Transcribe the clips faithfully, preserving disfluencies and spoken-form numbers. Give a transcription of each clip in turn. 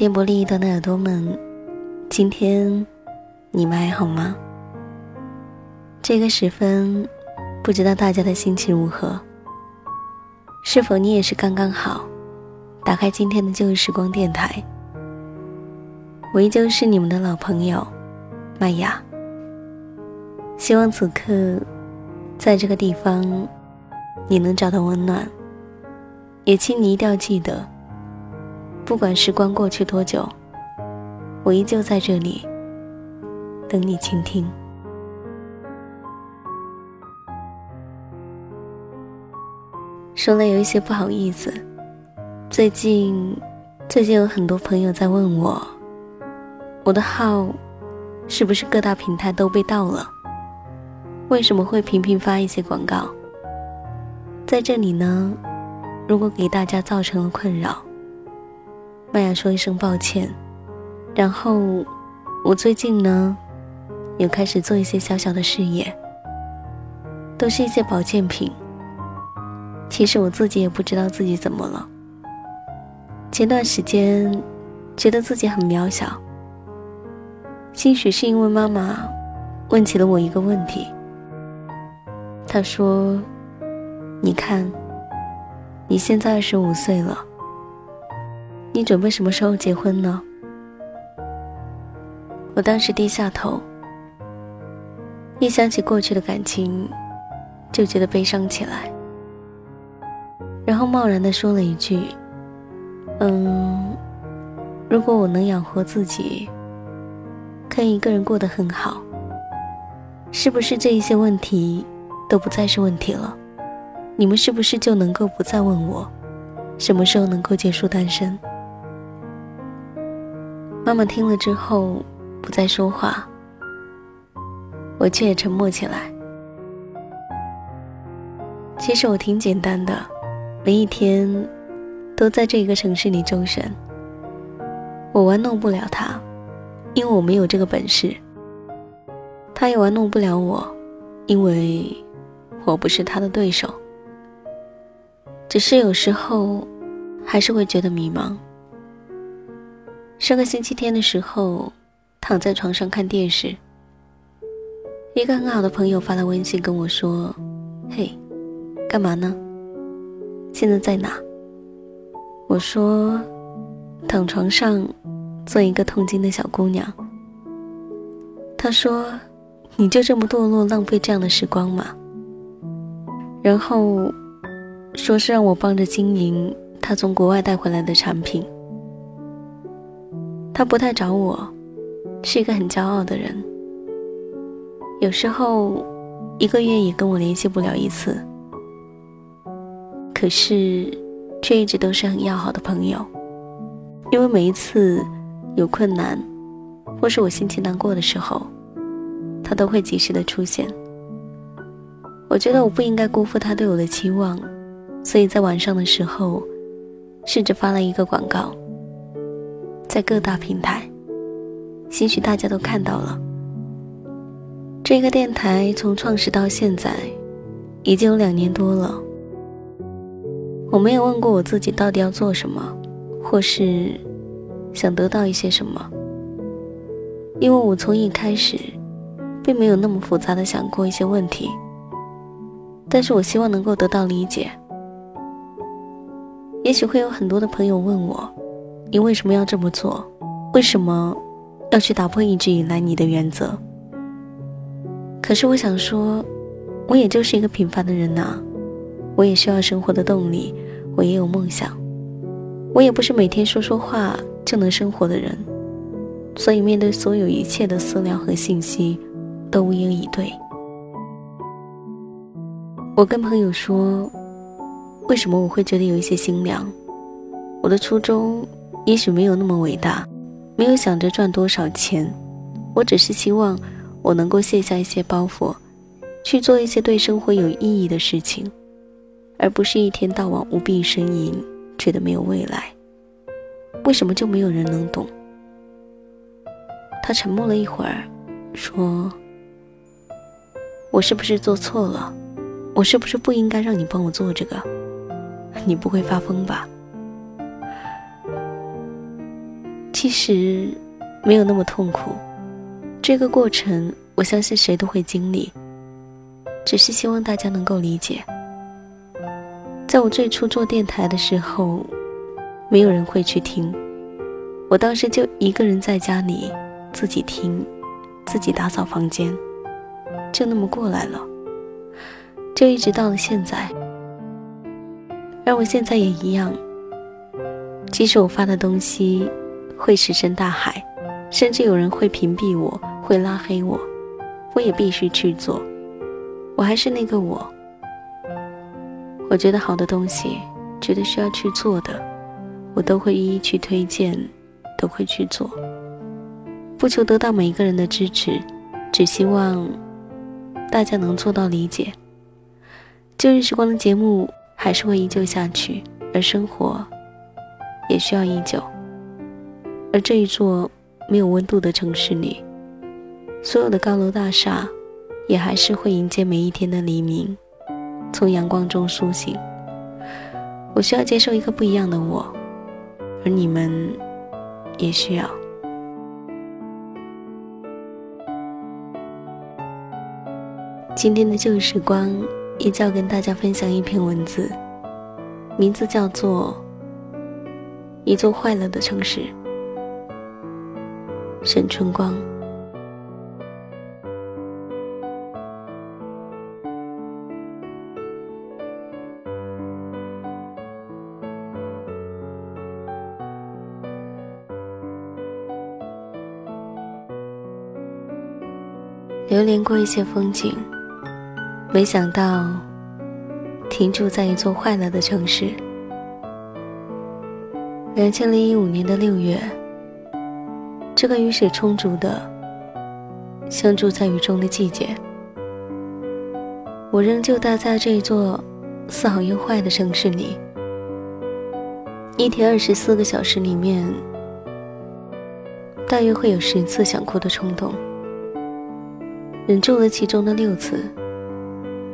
电波另一端的耳朵们，今天你们还好吗？这个时分，不知道大家的心情如何，是否你也是刚刚好打开今天的旧日时光电台？我依旧是你们的老朋友麦雅，希望此刻在这个地方你能找到温暖，也请你一定要记得，不管时光过去多久，我依旧在这里等你倾听。说了有一些不好意思，最近最近有很多朋友在问我，我的号是不是各大平台都被盗了，为什么会频频发一些广告。在这里呢，如果给大家造成了困扰，麦雅说一声抱歉。然后我最近呢也开始做一些小小的事业，都是一些保健品，其实我自己也不知道自己怎么了。前段时间觉得自己很渺小，兴许是因为妈妈问起了我一个问题，她说，你看你现在二十五岁了，你准备什么时候结婚呢？我当时低下头，一想起过去的感情就觉得悲伤起来，然后贸然地说了一句，嗯，如果我能养活自己，可以一个人过得很好，是不是这一些问题都不再是问题了？你们是不是就能够不再问我什么时候能够结束单身？妈妈听了之后不再说话，我却也沉默起来。其实我挺简单的，每一天都在这个城市里周旋，我玩弄不了她，因为我没有这个本事，他也玩弄不了我，因为我不是他的对手。只是有时候还是会觉得迷茫。上个星期天的时候，躺在床上看电视，一个很好的朋友发了微信跟我说，嘿，干嘛呢？现在在哪？我说，躺床上做一个痛经的小姑娘。他说，你就这么堕落，浪费这样的时光吗？然后说是让我帮着经营他从国外带回来的产品。他不太找我，是一个很骄傲的人，有时候一个月也跟我联系不了一次，可是却一直都是很要好的朋友。因为每一次有困难或是我心情难过的时候，他都会及时的出现。我觉得我不应该辜负他对我的期望，所以在晚上的时候试着发了一个广告在各大平台，兴许大家都看到了。这个电台从创始到现在已经有两年多了，我没有问过我自己到底要做什么，或是想得到一些什么，因为我从一开始并没有那么复杂的想过一些问题，但是我希望能够得到理解。也许会有很多的朋友问我，你为什么要这么做？为什么要去打破一直以来你的原则？可是我想说，我也就是一个平凡的人啊，我也需要生活的动力，我也有梦想，我也不是每天说说话就能生活的人，所以面对所有一切的私聊和信息都无言以对。我跟朋友说，为什么我会觉得有一些心凉，我的初衷也许没有那么伟大，没有想着赚多少钱，我只是希望我能够卸下一些包袱，去做一些对生活有意义的事情，而不是一天到晚无病呻吟，觉得没有未来。为什么就没有人能懂？他沉默了一会儿，说，我是不是做错了？我是不是不应该让你帮我做这个？你不会发疯吧？其实没有那么痛苦，这个过程我相信谁都会经历，只是希望大家能够理解。在我最初做电台的时候，没有人会去听，我当时就一个人在家里自己听，自己打扫房间，就那么过来了，就一直到了现在。而我现在也一样，即使我发的东西会石沉大海，甚至有人会屏蔽我，会拉黑我，我也必须去做，我还是那个我。我觉得好的东西，觉得需要去做的，我都会一一去推荐，都会去做，不求得到每一个人的支持，只希望大家能做到理解。旧日时光的节目还是会依旧下去，而生活也需要依旧。而这一座没有温度的城市里，所有的高楼大厦也还是会迎接每一天的黎明，从阳光中苏醒。我需要接受一个不一样的我，而你们也需要。今天的旧时光依旧跟大家分享一篇文字，名字叫做一座快乐的城市，沈春光。流连过一些风景，没想到停驻在一座快乐的城市。二零一五年的六月，这个雨水充足的像住在雨中的季节，我仍旧待在这一座似好又坏的城市里。一天二十四个小时里面，大约会有十次想哭的冲动，忍住了其中的六次，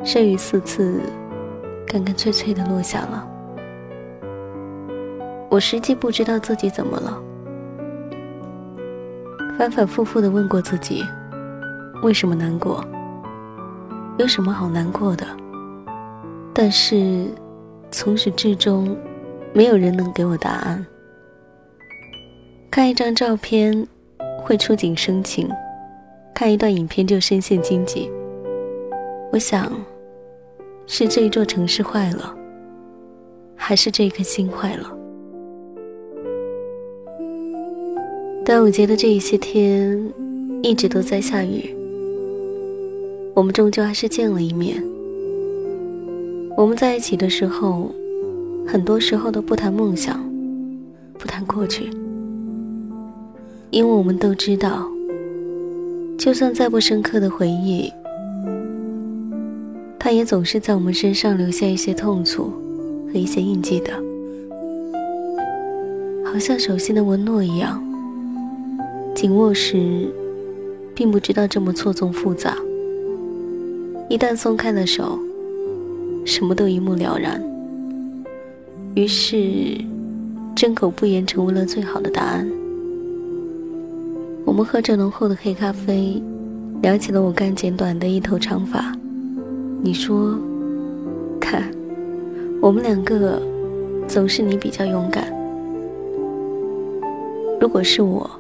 剩余四次干干脆脆地落下了。我实际不知道自己怎么了，反反复复地问过自己，为什么难过，有什么好难过的，但是从始至终没有人能给我答案。看一张照片会触景生情，看一段影片就深陷荆棘。我想，是这一座城市坏了，还是这一颗心坏了？端午节的这一些天一直都在下雨，我们终究还是见了一面。我们在一起的时候，很多时候都不谈梦想，不谈过去，因为我们都知道，就算再不深刻的回忆，它也总是在我们身上留下一些痛楚和一些印记的，好像手心的纹路一样。紧握时并不知道这么错综复杂，一旦松开了手，什么都一目了然。于是针口不言成为了最好的答案。我们喝着浓厚的黑咖啡，聊起了我刚剪短的一头长发。你说，看，我们两个总是你比较勇敢，如果是我，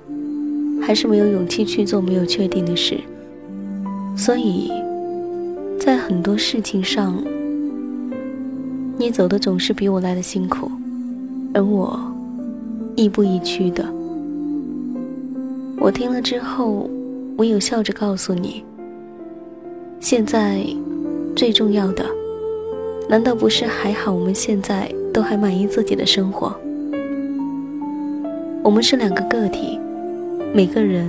还是没有勇气去做没有确定的事，所以在很多事情上，你走的总是比我来的辛苦，而我亦步亦趋的。我听了之后，我有笑着告诉你，现在最重要的难道不是还好我们现在都还满意自己的生活？我们是两个个体，每个人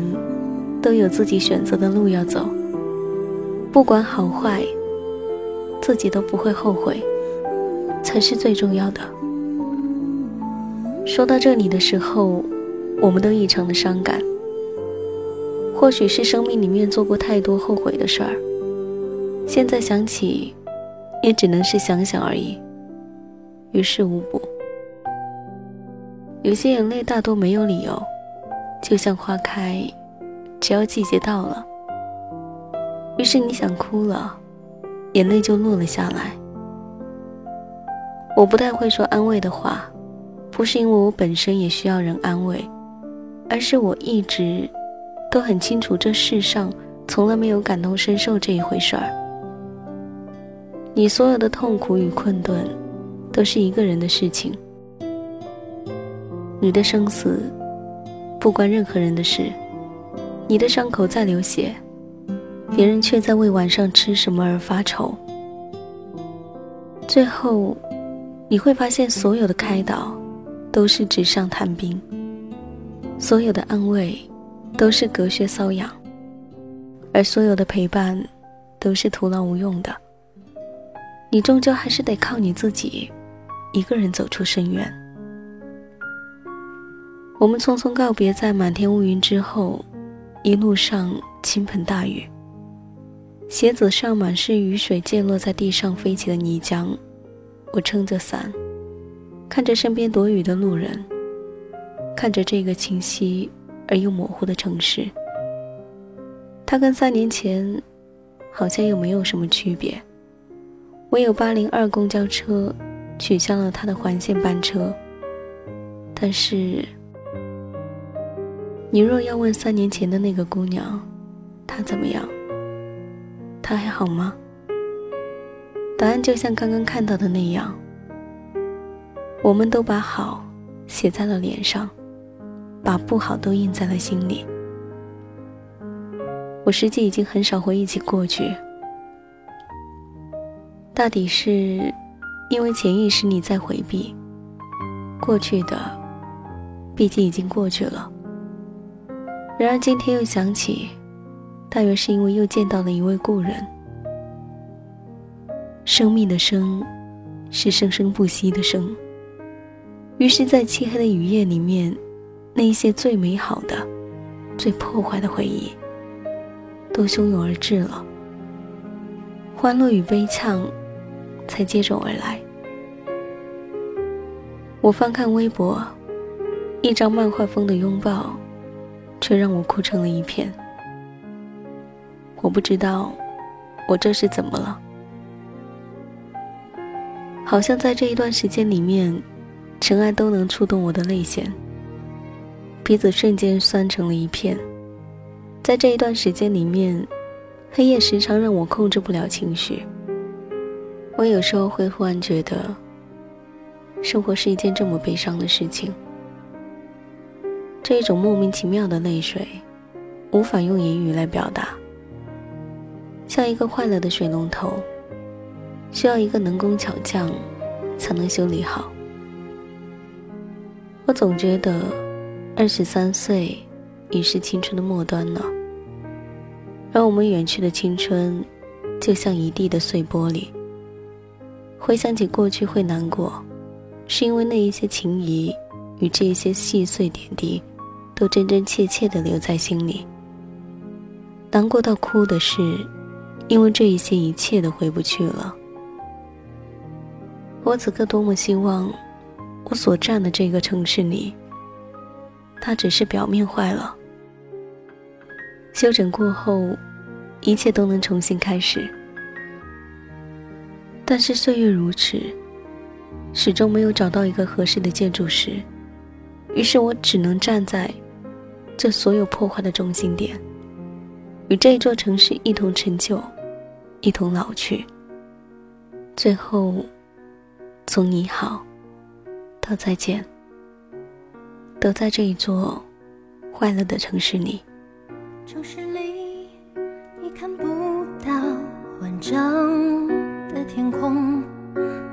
都有自己选择的路要走，不管好坏，自己都不会后悔才是最重要的。说到这里的时候，我们都异常的伤感，或许是生命里面做过太多后悔的事儿，现在想起也只能是想想而已，于事无补。有些眼泪大多没有理由，就像花开，只要季节到了，于是你想哭了，眼泪就落了下来。我不太会说安慰的话，不是因为我本身也需要人安慰，而是我一直都很清楚这世上从来没有感同身受这一回事儿。你所有的痛苦与困顿都是一个人的事情，你的生死不关任何人的事，你的伤口在流血，别人却在为晚上吃什么而发愁。最后你会发现，所有的开导都是纸上谈兵，所有的安慰都是隔靴搔痒，而所有的陪伴都是徒劳无用的。你终究还是得靠你自己一个人走出深渊。我们匆匆告别，在满天乌云之后，一路上倾盆大雨，鞋子上满是雨水溅落在地上飞起的泥浆。我撑着伞，看着身边躲雨的路人，看着这个清晰而又模糊的城市，它跟三年前好像又没有什么区别，唯有八零二公交车取消了它的环线班车。但是你若要问三年前的那个姑娘，她怎么样？她还好吗？答案就像刚刚看到的那样，我们都把好写在了脸上，把不好都印在了心里。我实际已经很少回忆起过去，大抵是因为潜意识你在回避，过去的毕竟已经过去了。然而今天又想起，大约是因为又见到了一位故人。生命的生是生生不息的生，于是在漆黑的雨夜里面，那一些最美好的、最破坏的回忆都汹涌而至了，欢乐与悲怆才接踵而来。我翻看微博，一张漫画风的拥抱却让我哭成了一片。我不知道我这是怎么了，好像在这一段时间里面，尘埃都能触动我的泪腺，鼻子瞬间酸成了一片。在这一段时间里面，黑夜时常让我控制不了情绪。我有时候会忽然觉得，生活是一件这么悲伤的事情。这种莫名其妙的泪水，无法用言语来表达，像一个坏了的水龙头，需要一个能工巧匠才能修理好。我总觉得，二十三岁已是青春的末端了。而我们远去的青春就像一地的碎玻璃，回想起过去会难过，是因为那一些情谊与这一些细碎点滴都真真切切地留在心里。难过到哭的是，因为这一些一切都回不去了。我此刻多么希望我所站的这个城市里，它只是表面坏了，修整过后，一切都能重新开始。但是岁月如此，始终没有找到一个合适的建筑师，于是我只能站在这所有破坏的中心点，与这座城市一同陈旧，一同老去。最后，从你好到再见，都在这一座坏了的城市里。城市里你看不到完整的天空，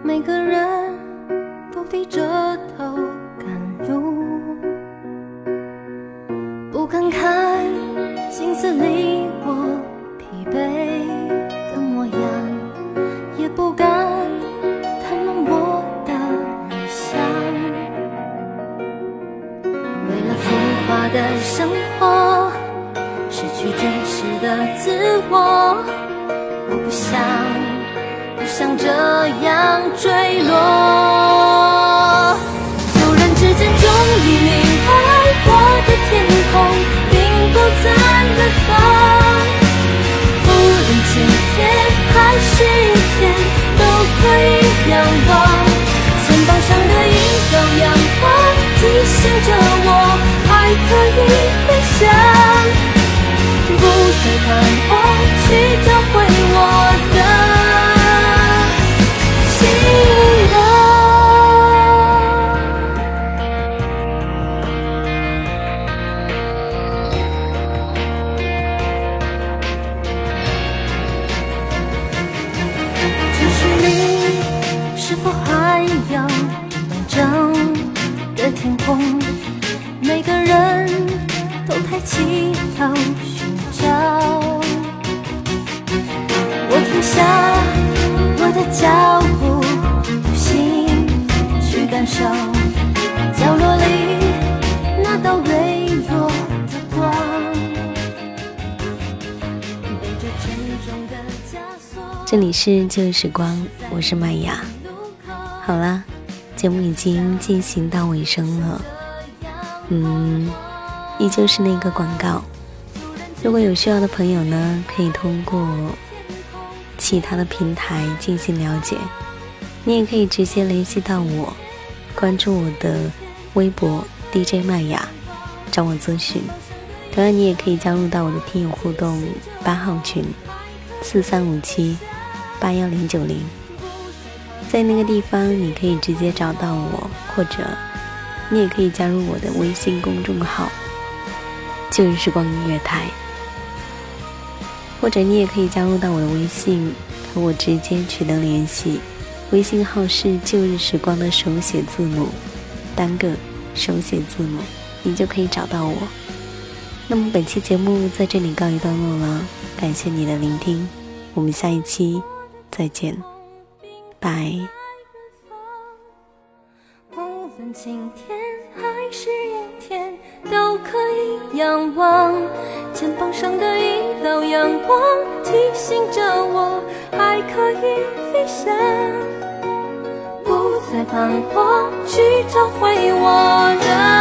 每个人都低着头赶路，不敢看镜子里我疲惫的模样，也不敢谈论我的理想。为了浮华的生活，失去真实的自我，我不想不想这样坠落。突然之间终于明白，我的天天空並不在北方，無論晴天還是雨天都可以仰望，肩膀上的一道陽光提醒着我還可以飛翔，不再彷徨去找回我的心。天空，每个人都抬起头寻找。我停下我的脚步，用心去感受角落里那道微弱的光，背着沉重的枷锁。这里是旧时光，我是麦雅。好啦，节目已经进行到尾声了，嗯，依旧是那个广告，如果有需要的朋友呢，可以通过其他的平台进行了解，你也可以直接联系到我，关注我的微博 D J 麦雅，找我咨询。当然，你也可以加入到我的听友互动八号群四三五七八幺零九零。在那个地方你可以直接找到我，或者你也可以加入我的微信公众号旧日时光音乐台，或者你也可以加入到我的微信和我直接取得联系，微信号是旧日时光的手写字母，单个手写字母，你就可以找到我。那么本期节目在这里告一段落了，感谢你的聆听，我们下一期再见，拜。无论晴天还是阴天都可以仰望，肩膀上的一道阳光提醒着我还可以飞翔，不再彷徨去找回我的